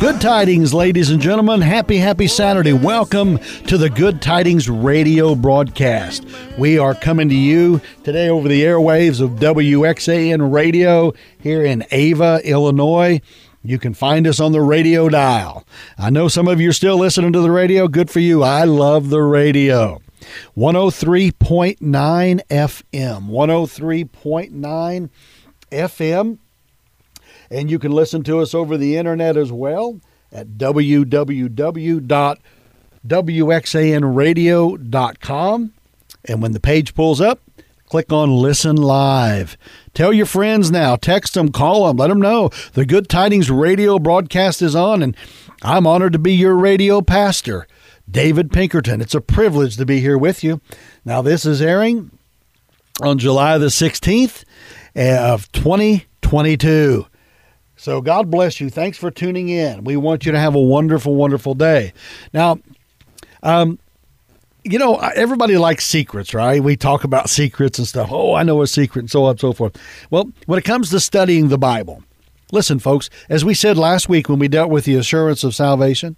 Good tidings, ladies and gentlemen. Happy Saturday. Welcome to the Good Tidings radio broadcast. We are coming to you today over the airwaves of WXAN radio here in Ava, Illinois. You can find us on the radio dial. I know some of you are still listening to the radio. Good for you. I love the radio. 103.9 FM. 103.9 FM. And you can listen to us over the internet as well at www.wxanradio.com. And when the page pulls up, click on Listen Live. Tell your friends now. Text them, call them, let them know. The Good Tidings radio broadcast is on, and I'm honored to be your radio pastor, David Pinkerton. It's a privilege to be here with you. Now, this is airing on July the 16th of 2022. So God bless you. Thanks for tuning in. We want you to have a wonderful, wonderful day. Now, you know, everybody likes secrets, right? We talk about secrets and stuff. Oh, I know a secret and so on and so forth. Well, when it comes to studying the Bible, listen, folks, as we said last week when we dealt with the assurance of salvation,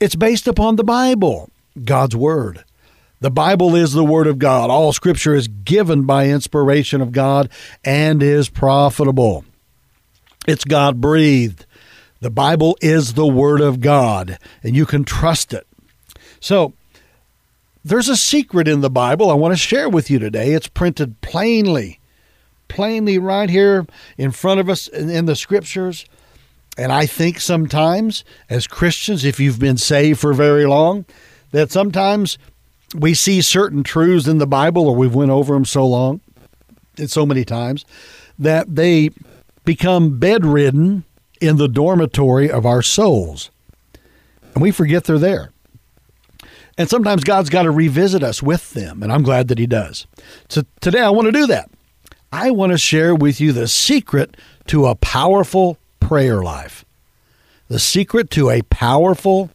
it's based upon the Bible, God's Word. The Bible is the Word of God. All Scripture is given by inspiration of God and is profitable. It's God-breathed. The Bible is the Word of God, and you can trust it. So, there's a secret in the Bible I want to share with you today. It's printed plainly right here in front of us in the Scriptures. And I think sometimes as Christians, if you've been saved for very long, that sometimes we see certain truths in the Bible, or we've went over them so long and so many times, that they become bedridden in the dormitory of our souls. And we forget they're there. And sometimes God's got to revisit us with them, and I'm glad that He does. So today I want to do that. I want to share with you the secret to a powerful prayer life. The secret to a powerful,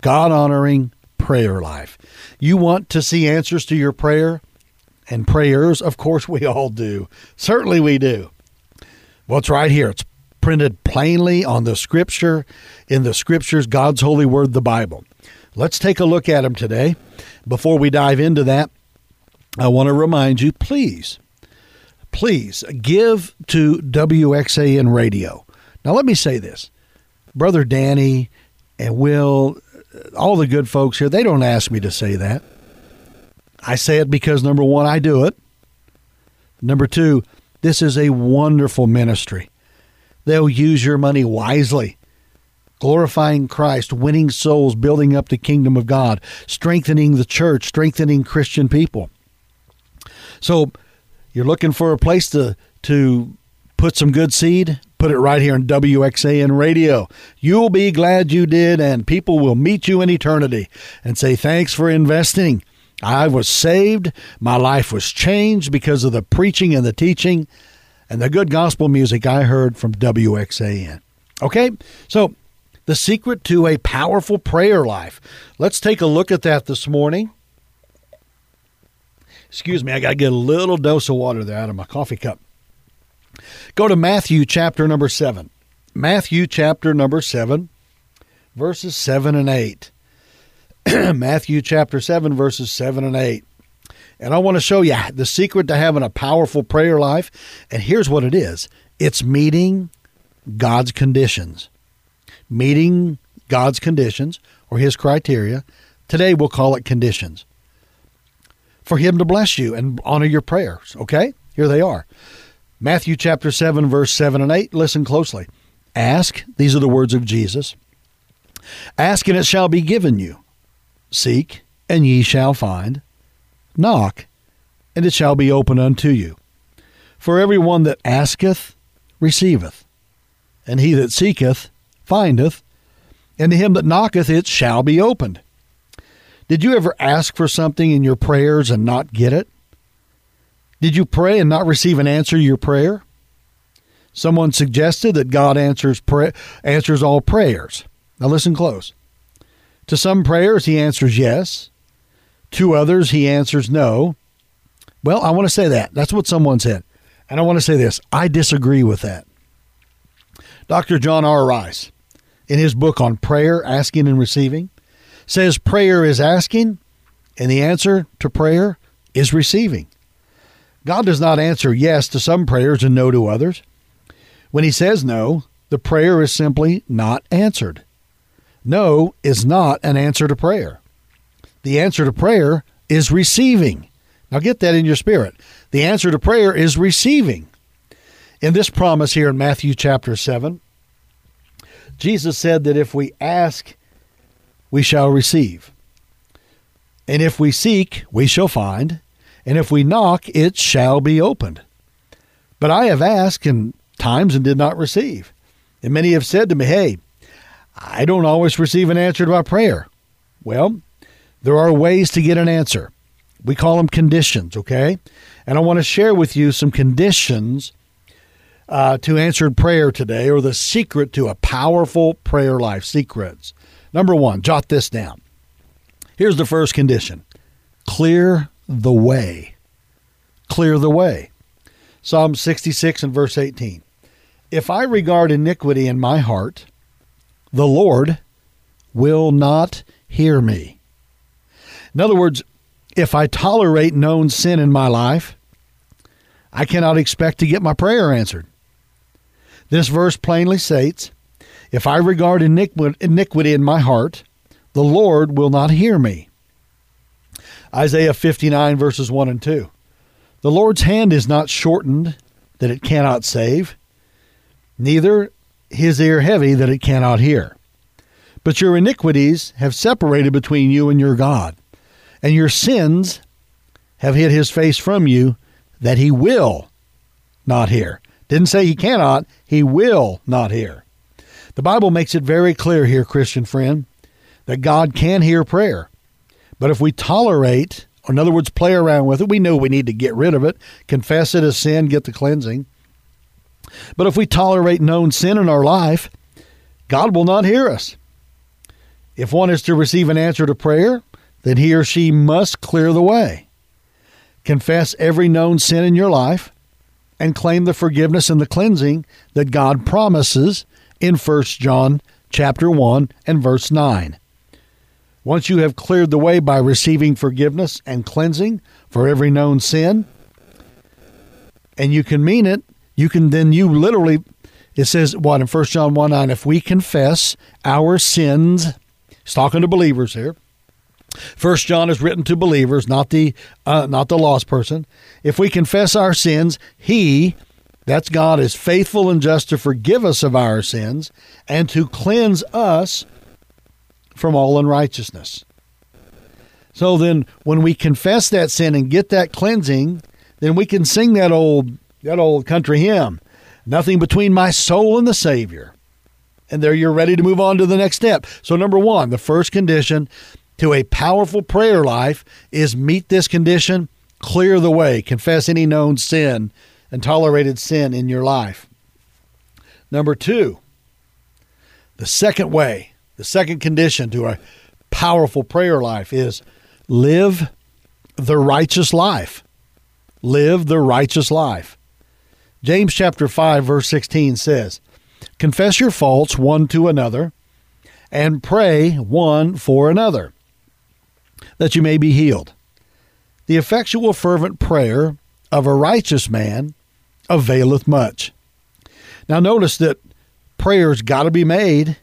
God-honoring prayer life. You want to see answers to your prayer and prayers? Of course we all do. Certainly we do. Well, it's right here. It's printed plainly on the Scripture, in the Scriptures, God's holy word, the Bible. Let's take a look at them today. Before we dive into that, I want to remind you, please give to WXAN Radio. Now, let me say this. Brother Danny and Will, all the good folks here, they don't ask me to say that. I say it because, number one, I do it. Number two, this is a wonderful ministry. They'll use your money wisely. Glorifying Christ, winning souls, building up the kingdom of God, strengthening the church, strengthening Christian people. So you're looking for a place to put some good seed? Put it right here in WXAN Radio. You'll be glad you did, and people will meet you in eternity and say, thanks for investing. I was saved. My life was changed because of the preaching and the teaching and the good gospel music I heard from WXAN. Okay? So, the secret to a powerful prayer life. Let's take a look at that this morning. Excuse me, I got to get a little dose of water there out of my coffee cup. Go to Matthew chapter number 7. Matthew chapter number 7, verses 7 and 8. Matthew chapter 7, verses 7 and 8. And I want to show you the secret to having a powerful prayer life. And here's what it is. It's meeting God's conditions. Meeting God's conditions or His criteria. Today we'll call it conditions. For Him to bless you and honor your prayers, okay? Here they are. Matthew chapter 7, verse 7 and 8. Listen closely. Ask, these are the words of Jesus. Ask and it shall be given you. Seek and ye shall find. Knock and it shall be opened unto you. For everyone that asketh, receiveth. And he that seeketh, findeth, and to him that knocketh it shall be opened. Did you ever ask for something in your prayers and not get it? Did you pray and not receive an answer to your prayer? Someone suggested that God answers all prayers. Now listen close. To some prayers He answers yes. To others He answers no. Well, I want to say that. That's what someone said. And I want to say this. I disagree with that. Dr. John R. Rice, in his book on prayer, asking and receiving, says prayer is asking, and the answer to prayer is receiving. God does not answer yes to some prayers and no to others. When he says no, the prayer is simply not answered. No is not an answer to prayer. The answer to prayer is receiving. Now get that in your spirit. The answer to prayer is receiving. In this promise here in Matthew chapter 7, Jesus said that if we ask, we shall receive. And if we seek, we shall find. And if we knock, it shall be opened. But I have asked in times and did not receive. And many have said to me, hey, I don't always receive an answer to my prayer. Well, there are ways to get an answer. We call them conditions, okay? And I want to share with you some conditions to answered prayer today, or the secret to a powerful prayer life, secrets. Number one, jot this down. Here's the first condition. Clear the way. Clear the way. Psalm 66 and verse 18. If I regard iniquity in my heart, the Lord will not hear me. In other words, if I tolerate known sin in my life, I cannot expect to get my prayer answered. This verse plainly states, if I regard iniquity in my heart, the Lord will not hear me. Isaiah 59 verses 1 and 2. The Lord's hand is not shortened that it cannot save, neither his ear heavy that it cannot hear. But your iniquities have separated between you and your God, and your sins have hid his face from you that he will not hear. Didn't say he cannot, he will not hear. The Bible makes it very clear here, Christian friend, that God can hear prayer. But if we tolerate, or in other words, play around with it, we know we need to get rid of it, confess it as sin, get the cleansing. But if we tolerate known sin in our life, God will not hear us. If one is to receive an answer to prayer, then he or she must clear the way. Confess every known sin in your life and claim the forgiveness and the cleansing that God promises in 1 John chapter 1 and verse 9. Once you have cleared the way by receiving forgiveness and cleansing for every known sin, and you can mean it, you literally, it says what in 1 John 1:9, if we confess our sins, he's talking to believers here. 1 John is written to believers, not the lost person. If we confess our sins, he, that's God, is faithful and just to forgive us of our sins and to cleanse us from all unrighteousness. So then when we confess that sin and get that cleansing, then we can sing that old country hymn, nothing between my soul and the Savior. And there you're ready to move on to the next step. So number one, the first condition to a powerful prayer life is meet this condition, clear the way, confess any known sin and tolerated sin in your life. Number two, the second way, the second condition to a powerful prayer life is live the righteous life. Live the righteous life. James chapter 5, verse 16 says, confess your faults one to another and pray one for another, that you may be healed. The effectual fervent prayer of a righteous man availeth much. Now notice that prayer's got to be made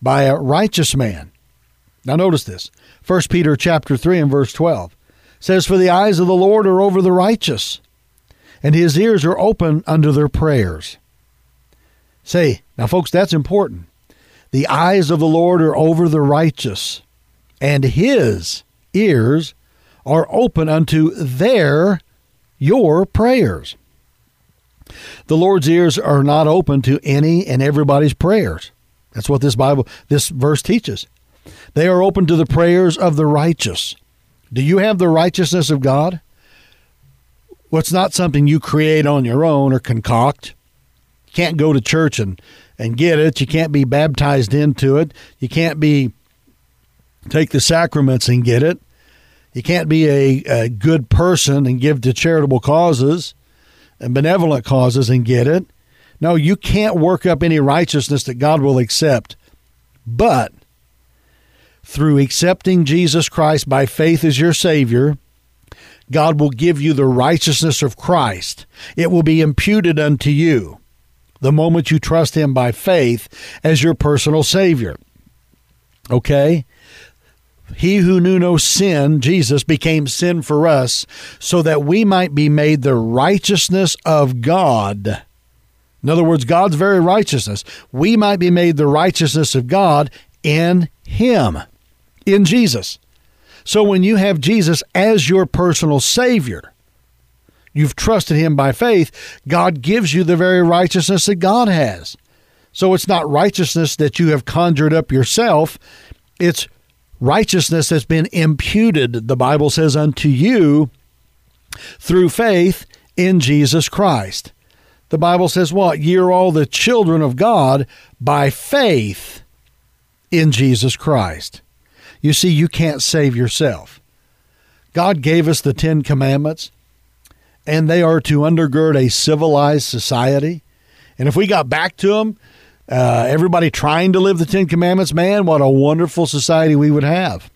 by a righteous man. Now notice this. 1 Peter chapter 3 and verse 12 says, for the eyes of the Lord are over the righteous, and his ears are open unto their prayers. Say, now folks, that's important. The eyes of the Lord are over the righteous, and his ears are open unto your prayers. The Lord's ears are not open to any and everybody's prayers. That's what this verse teaches. They are open to the prayers of the righteous. Do you have the righteousness of God? Well, it's not something you create on your own or concoct. You can't go to church and get it. You can't be baptized into it. You can't take the sacraments and get it. You can't be a good person and give to charitable causes and benevolent causes and get it. No, you can't work up any righteousness that God will accept. But through accepting Jesus Christ by faith as your Savior, God will give you the righteousness of Christ. It will be imputed unto you the moment you trust Him by faith as your personal Savior. Okay? He who knew no sin, Jesus, became sin for us so that we might be made the righteousness of God. In other words, God's very righteousness. We might be made the righteousness of God in Him, in Jesus. So when you have Jesus as your personal Savior, you've trusted Him by faith, God gives you the very righteousness that God has. So it's not righteousness that you have conjured up yourself. It's righteousness that's been imputed, the Bible says, unto you through faith in Jesus Christ. The Bible says what? Ye are all the children of God by faith in Jesus Christ. You see, you can't save yourself. God gave us the Ten Commandments, and they are to undergird a civilized society. And if we got back to them, everybody trying to live the Ten Commandments, man, what a wonderful society we would have.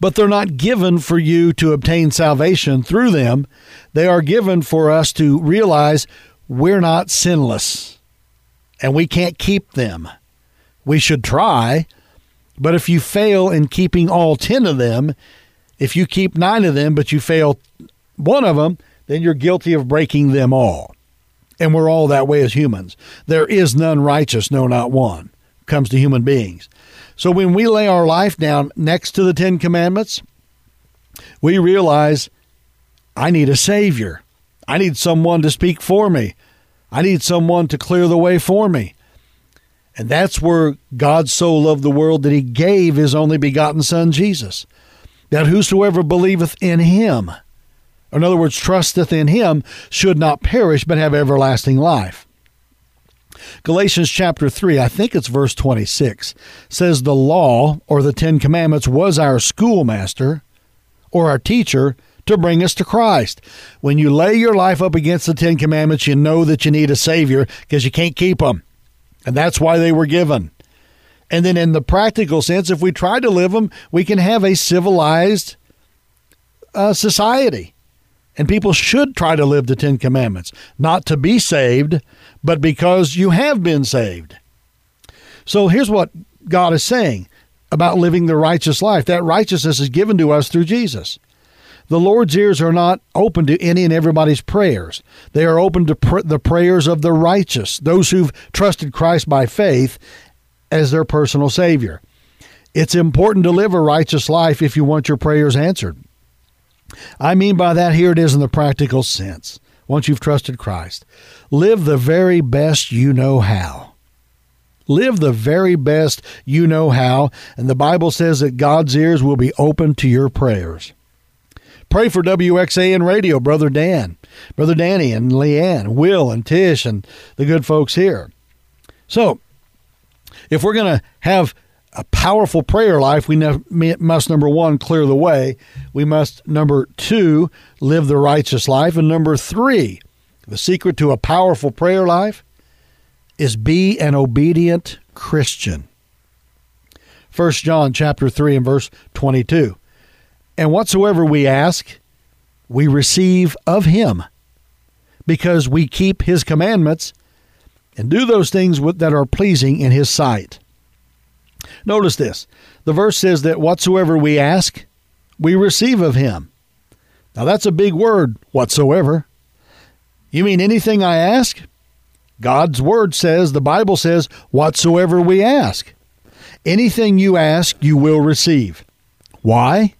But they're not given for you to obtain salvation through them. They are given for us to realize we're not sinless, and we can't keep them. We should try, but if you fail in keeping all 10 of them, if you keep 9 of them but you fail one of them, then you're guilty of breaking them all. And we're all that way as humans. There is none righteous, no, not one, comes to human beings. So when we lay our life down next to the Ten Commandments, we realize I need a Savior. I need someone to speak for me. I need someone to clear the way for me. And that's where God so loved the world that He gave His only begotten Son, Jesus, that whosoever believeth in Him, in other words, trusteth in Him, should not perish but have everlasting life. Galatians chapter 3, I think it's verse 26, says the law, or the Ten Commandments, was our schoolmaster or our teacher to bring us to Christ. When you lay your life up against the Ten Commandments, you know that you need a Savior because you can't keep them. And that's why they were given. And then in the practical sense, if we try to live them, we can have a civilized society. And people should try to live the Ten Commandments, not to be saved, but because you have been saved. So here's what God is saying about living the righteous life. That righteousness is given to us through Jesus. The Lord's ears are not open to any and everybody's prayers. They are open to the prayers of the righteous, those who've trusted Christ by faith as their personal Savior. It's important to live a righteous life if you want your prayers answered. I mean by that, here it is in the practical sense. Once you've trusted Christ, live the very best you know how. Live the very best you know how, and the Bible says that God's ears will be open to your prayers. Pray for WXAN Radio, Brother Dan, Brother Danny, and Leanne, Will, and Tish, and the good folks here. So, if we're going to have a powerful prayer life, we must, number one, clear the way. We must, number two, live the righteous life. And number three, the secret to a powerful prayer life is be an obedient Christian. 1 John chapter 3 and verse 22. And whatsoever we ask, we receive of Him, because we keep His commandments and do those things that are pleasing in His sight. Notice this. The verse says that whatsoever we ask, we receive of Him. Now that's a big word, whatsoever. You mean anything I ask? God's Word says, the Bible says, whatsoever we ask. Anything you ask, you will receive. Why?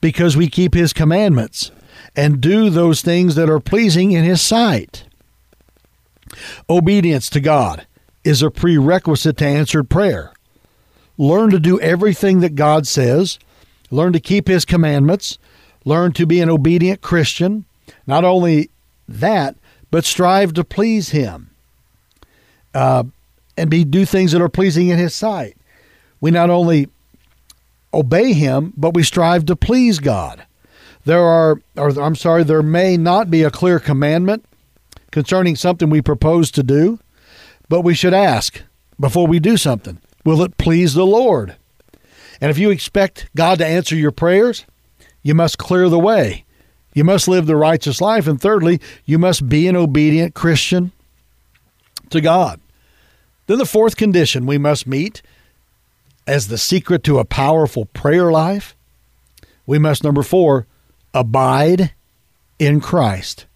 Because we keep His commandments and do those things that are pleasing in His sight. Obedience to God is a prerequisite to answered prayer. Learn to do everything that God says. Learn to keep His commandments. Learn to be an obedient Christian. Not only that, but strive to please Him and do things that are pleasing in His sight. We not only obey Him, but we strive to please God. There may not be a clear commandment concerning something we propose to do, but we should ask before we do something. Will it please the Lord? And if you expect God to answer your prayers, you must clear the way. You must live the righteous life. And thirdly, you must be an obedient Christian to God. Then the fourth condition we must meet as the secret to a powerful prayer life, we must, number four, abide in Christ.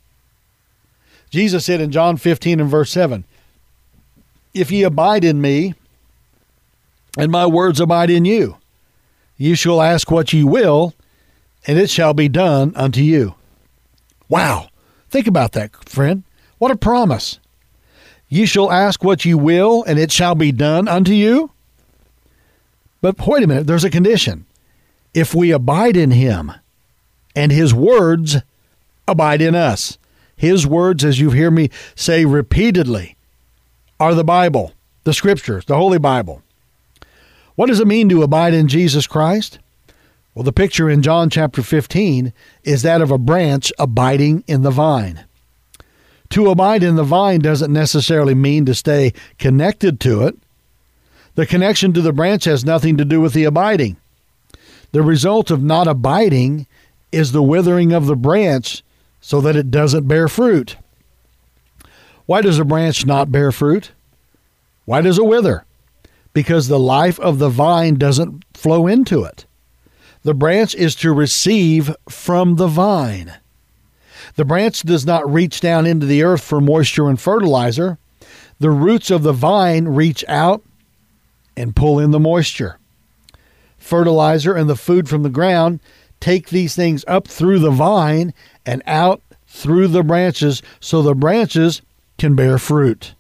Jesus said in John 15 and verse 7, "If ye abide in me, and my words abide in you, you shall ask what ye will, and it shall be done unto you." Wow! Think about that, friend. What a promise. You shall ask what you will, and it shall be done unto you. But wait a minute, there's a condition. If we abide in him, and his words abide in us. His words, as you hear me say repeatedly, are the Bible, the Scriptures, the Holy Bible. What does it mean to abide in Jesus Christ? Well, the picture in John chapter 15 is that of a branch abiding in the vine. To abide in the vine doesn't necessarily mean to stay connected to it. The connection to the branch has nothing to do with the abiding. The result of not abiding is the withering of the branch so that it doesn't bear fruit. Why does a branch not bear fruit? Why does it wither? Because the life of the vine doesn't flow into it. The branch is to receive from the vine. The branch does not reach down into the earth for moisture and fertilizer. The roots of the vine reach out and pull in the moisture. Fertilizer and the food from the ground take these things up through the vine and out through the branches so the branches can bear fruit.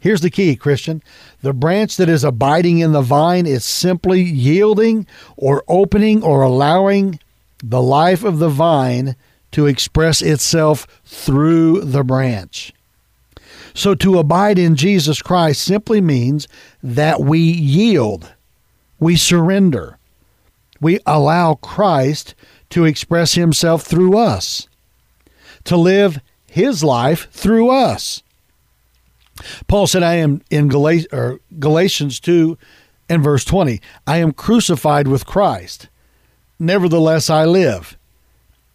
Here's the key, Christian. The branch that is abiding in the vine is simply yielding or opening or allowing the life of the vine to express itself through the branch. So to abide in Jesus Christ simply means that we yield, we surrender, we allow Christ to express himself through us, to live his life through us. Paul said, I am in Galatians 2 and verse 20, I am crucified with Christ. Nevertheless, I live.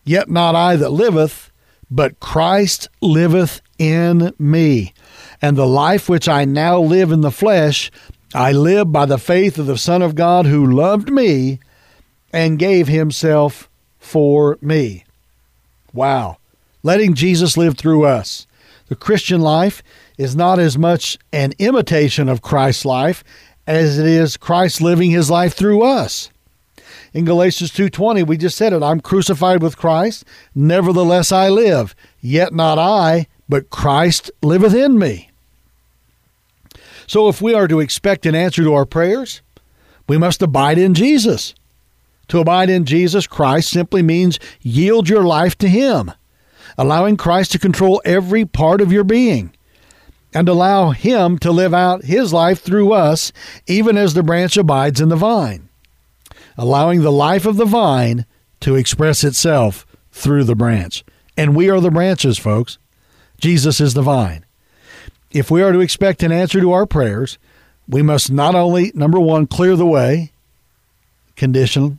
Yet not I that liveth, but Christ liveth in me. And the life which I now live in the flesh, I live by the faith of the Son of God who loved me and gave himself for me. Wow. Letting Jesus live through us. The Christian life is not as much an imitation of Christ's life as it is Christ living his life through us. In Galatians 2:20, we just said it, I'm crucified with Christ, nevertheless I live, yet not I, but Christ liveth in me. So if we are to expect an answer to our prayers, we must abide in Jesus. To abide in Jesus Christ simply means yield your life to him, allowing Christ to control every part of your being, and allow him to live out his life through us, even as the branch abides in the vine, allowing the life of the vine to express itself through the branch. And we are the branches, folks. Jesus is the vine. If we are to expect an answer to our prayers, we must not only, number one, clear the way, condition.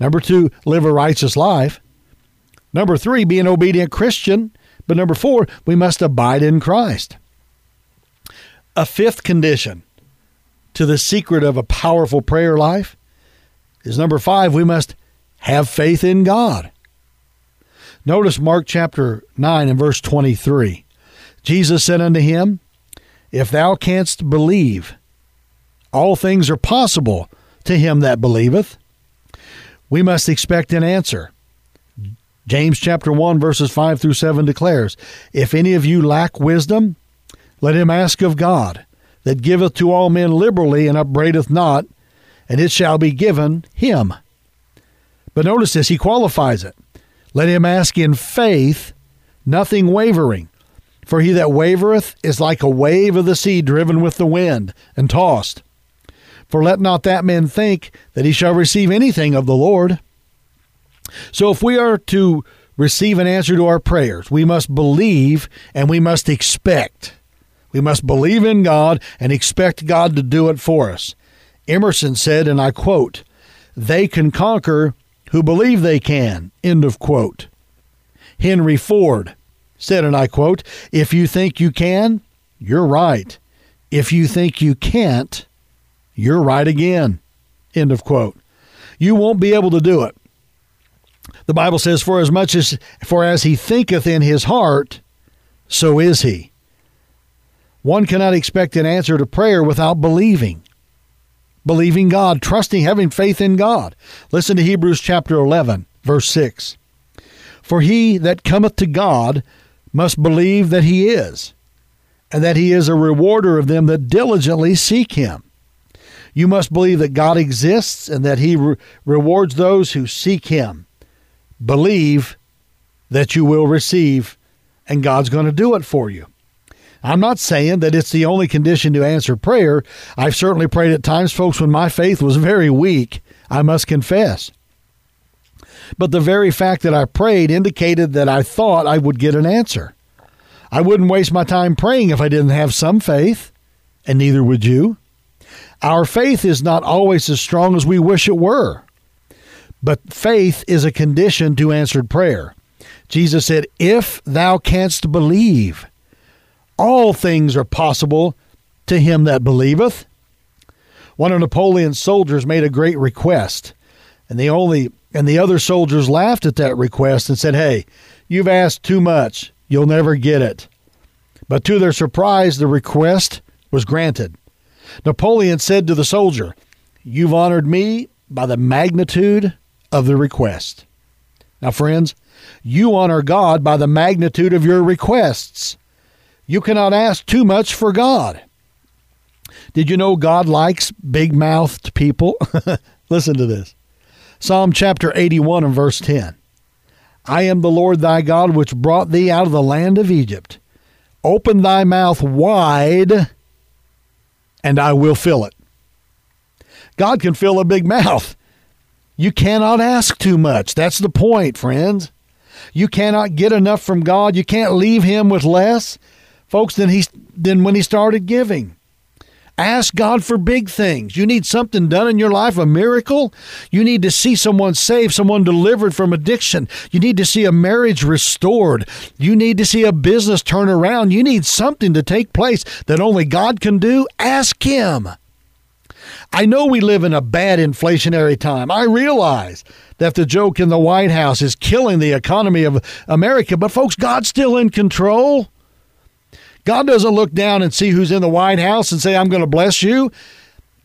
Number two, live a righteous life. Number three, be an obedient Christian. But number four, we must abide in Christ. A fifth condition to the secret of a powerful prayer life is number five, we must have faith in God. Notice Mark chapter 9 and verse 23. Jesus said unto him, If thou canst believe, all things are possible to him that believeth. We must expect an answer. James chapter 1 verses 5 through 7 declares, If any of you lack wisdom, let him ask of God, that giveth to all men liberally and upbraideth not, and it shall be given him. But notice this, he qualifies it. Let him ask in faith, nothing wavering. For he that wavereth is like a wave of the sea driven with the wind and tossed. For let not that man think that he shall receive anything of the Lord. So if we are to receive an answer to our prayers, we must believe and we must expect. We must believe in God and expect God to do it for us. Emerson said, and I quote, "They can conquer who believe they can," end of quote. Henry Ford said, and I quote, "If you think you can, you're right. If you think you can't, you're right again," end of quote. You won't be able to do it. The Bible says, for as he thinketh in his heart, so is he. One cannot expect an answer to prayer without believing. Believing God, trusting, having faith in God. Listen to Hebrews chapter 11, verse 6. "For he that cometh to God must believe that he is, and that he is a rewarder of them that diligently seek him." You must believe that God exists and that he rewards those who seek him. Believe that you will receive, and God's going to do it for you. I'm not saying that it's the only condition to answer prayer. I've certainly prayed at times, folks, when my faith was very weak, I must confess. But the very fact that I prayed indicated that I thought I would get an answer. I wouldn't waste my time praying if I didn't have some faith, and neither would you. Our faith is not always as strong as we wish it were, but faith is a condition to answered prayer. Jesus said, "If thou canst believe, all things are possible to him that believeth." One of Napoleon's soldiers made a great request, and the other soldiers laughed at that request and said, "Hey, you've asked too much. You'll never get it." But to their surprise, the request was granted. Napoleon said to the soldier, "You've honored me by the magnitude of the request." Now, friends, you honor God by the magnitude of your requests. You cannot ask too much for God. Did you know God likes big-mouthed people? Listen to this. Psalm chapter 81 and verse 10. "I am the Lord thy God, which brought thee out of the land of Egypt. Open thy mouth wide, and I will fill it." God can fill a big mouth. You cannot ask too much. That's the point, friends. You cannot get enough from God. You can't leave him with less, folks, than when he started giving. Ask God for big things. You need something done in your life, a miracle. You need to see someone saved, someone delivered from addiction. You need to see a marriage restored. You need to see a business turn around. You need something to take place that only God can do. Ask him. I know we live in a bad inflationary time. I realize that the joke in the White House is killing the economy of America, but folks, God's still in control. God doesn't look down and see who's in the White House and say, "I'm going to bless you."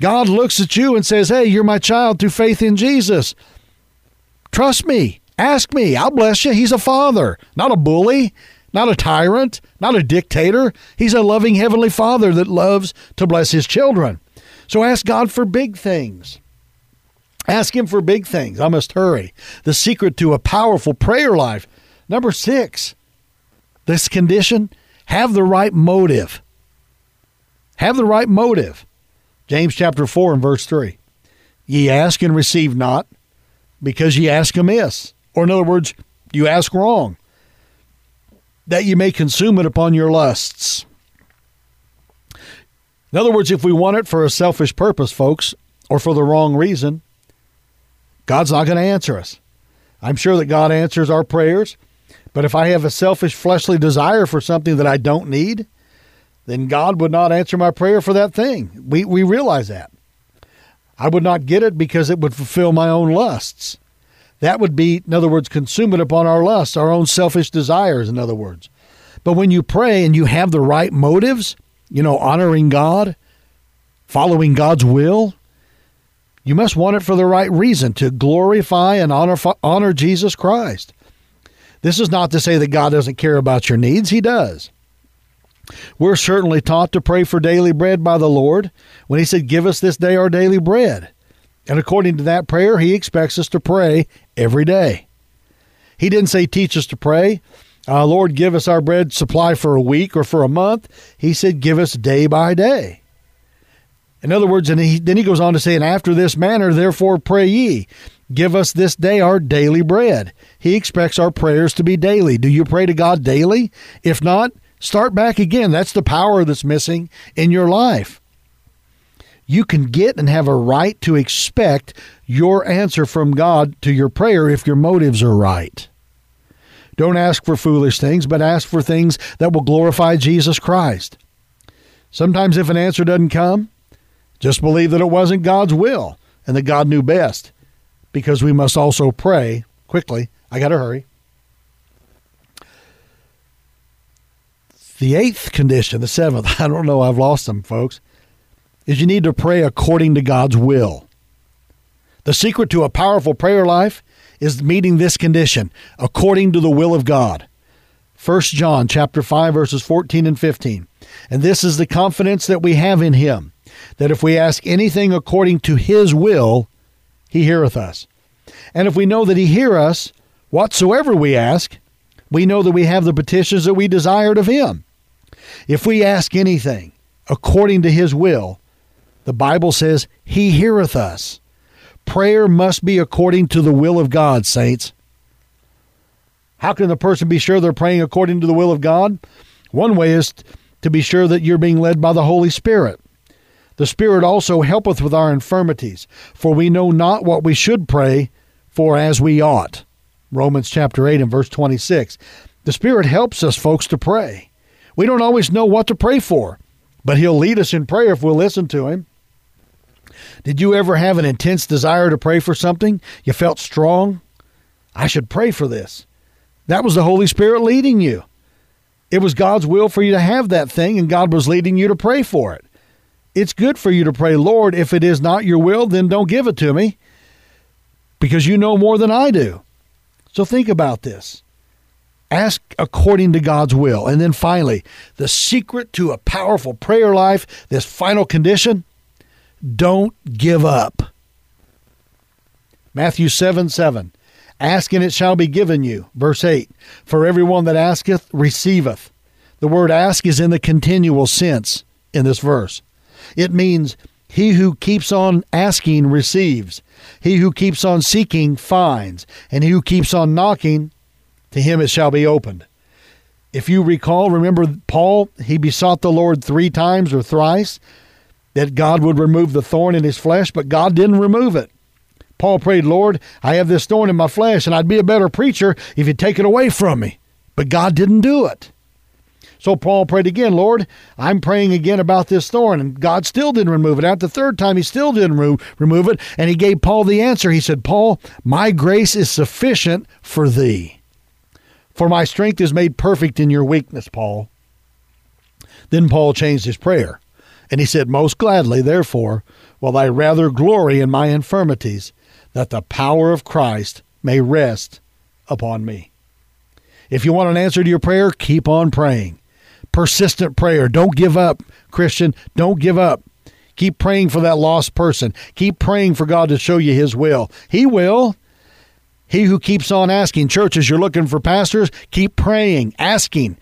God looks at you and says, "Hey, you're my child through faith in Jesus. Trust me. Ask me. I'll bless you." He's a father, not a bully, not a tyrant, not a dictator. He's a loving heavenly father that loves to bless his children. So ask God for big things. Ask him for big things. I must hurry. The secret to a powerful prayer life. Number 6, this condition, have the right motive. Have the right motive. James chapter 4 and verse 3. "Ye ask and receive not, because ye ask amiss." Or in other words, you ask wrong, "that ye may consume it upon your lusts." In other words, if we want it for a selfish purpose, folks, or for the wrong reason, God's not going to answer us. I'm sure that God answers our prayers, but if I have a selfish fleshly desire for something that I don't need, then God would not answer my prayer for that thing. We realize that. I would not get it because it would fulfill my own lusts. That would be, in other words, consume it upon our lusts, our own selfish desires, in other words. But when you pray and you have the right motives, honoring God, following God's will, you must want it for the right reason, to glorify and honor Jesus Christ. This is not to say that God doesn't care about your needs. He does. We're certainly taught to pray for daily bread by the Lord when he said, "Give us this day our daily bread." And according to that prayer, he expects us to pray every day. He didn't say teach us to pray. Lord, give us our bread supply for a week or for a month. He said, give us day by day. In other words, and then he goes on to say, "And after this manner, therefore pray ye. Give us this day our daily bread." He expects our prayers to be daily. Do you pray to God daily? If not, Start back again. That's the power that's missing in your life. You can get and have a right to expect your answer from God to your prayer if your motives are right. Don't ask for foolish things, but ask for things that will glorify Jesus Christ. Sometimes if an answer doesn't come, just believe that it wasn't God's will and that God knew best, because we must also pray quickly. I got to hurry. The eighth condition, the seventh, I don't know, I've lost them, folks, is you need to pray according to God's will. The secret to a powerful prayer life is meeting this condition, according to the will of God. 1 John chapter 5, verses 14 and 15. And this is the confidence that we have in him, that if we ask anything according to his will, he heareth us. And if we know that he hear us, whatsoever we ask, we know that we have the petitions that we desired of him. If we ask anything according to his will, the Bible says he heareth us. Prayer must be according to the will of God, saints. How can the person be sure they're praying according to the will of God? One way is to be sure that you're being led by the Holy Spirit. The Spirit also helpeth with our infirmities, for we know not what we should pray for as we ought. Romans chapter 8 and verse 26. The Spirit helps us, folks, to pray. We don't always know what to pray for, but he'll lead us in prayer if we'll listen to him. Did you ever have an intense desire to pray for something? You felt strong? I should pray for this. That was the Holy Spirit leading you. It was God's will for you to have that thing, and God was leading you to pray for it. It's good for you to pray, Lord, if it is not your will, then don't give it to me, because you know more than I do. So think about this. Ask according to God's will. And then finally, the secret to a powerful prayer life, this final condition, don't give up. Matthew 7, 7. Ask and it shall be given you. Verse 8. For everyone that asketh, receiveth. The word ask is in the continual sense in this verse. It means he who keeps on asking receives. He who keeps on seeking finds. And he who keeps on knocking, to him it shall be opened. If you recall, remember Paul, he besought the Lord three times or thrice that God would remove the thorn in his flesh, but God didn't remove it. Paul prayed, Lord, I have this thorn in my flesh, and I'd be a better preacher if you'd take it away from me. But God didn't do it. So Paul prayed again, Lord, I'm praying again about this thorn, and God still didn't remove it. At the third time, he still didn't remove it, and he gave Paul the answer. He said, Paul, my grace is sufficient for thee, for my strength is made perfect in your weakness, Paul. Then Paul changed his prayer, and he said, most gladly, therefore, will I rather glory in my infirmities, that the power of Christ may rest upon me. If you want an answer to your prayer, keep on praying. Persistent prayer. Don't give up, Christian. Don't give up. Keep praying for that lost person. Keep praying for God to show you his will. He will. He who keeps on asking. Churches, you're looking for pastors, keep praying, asking.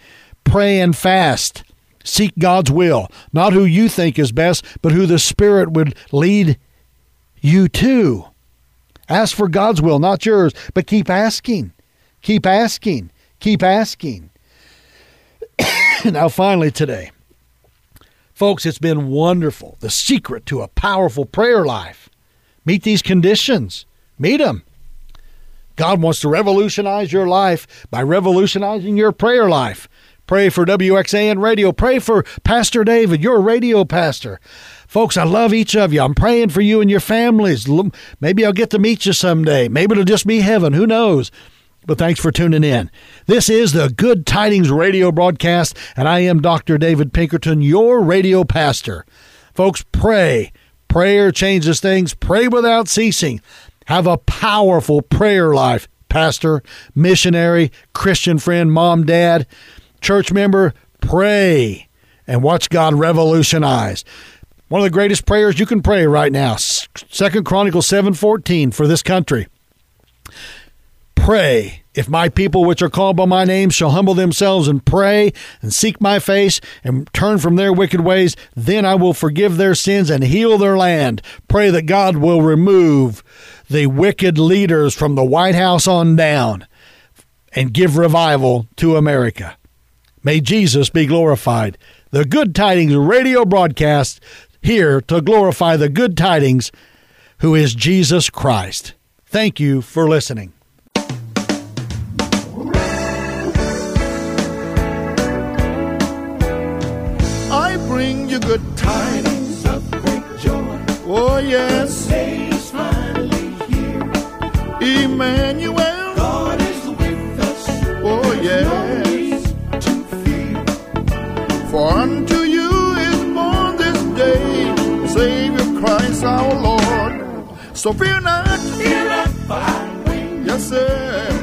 Pray and fast. Seek God's will. Not who you think is best, but who the Spirit would lead you to. Ask for God's will, not yours, but keep asking. Keep asking. Keep asking. Now, finally today, folks, it's been wonderful. The secret to a powerful prayer life. Meet these conditions. Meet them. God wants to revolutionize your life by revolutionizing your prayer life. Pray for WXAN Radio. Pray for Pastor David, your radio pastor. Folks, I love each of you. I'm praying for you and your families. Maybe I'll get to meet you someday. Maybe it'll just be heaven. Who knows? But thanks for tuning in. This is the Good Tidings Radio broadcast, and I am Dr. David Pinkerton, your radio pastor. Folks, pray. Prayer changes things. Pray without ceasing. Have a powerful prayer life, pastor, missionary, Christian friend, mom, dad, church member. Pray and watch God revolutionize. One of the greatest prayers you can pray right now, 2 Chronicles 7:14 for this country. Pray, if my people which are called by my name shall humble themselves and pray and seek my face and turn from their wicked ways, then I will forgive their sins and heal their land. Pray that God will remove the wicked leaders from the White House on down and give revival to America. May Jesus be glorified. The Good Tidings radio broadcast here to glorify the Good Tidings, who is Jesus Christ. Thank you for listening. I bring you good tidings of great joy. Oh, yes. The day is finally here. Emmanuel. God is with us. Oh, yes. No reason to fear. For unto you is born this day, Savior Christ our Lord. So fear not. Fear not, for I bring you. Yes, sir.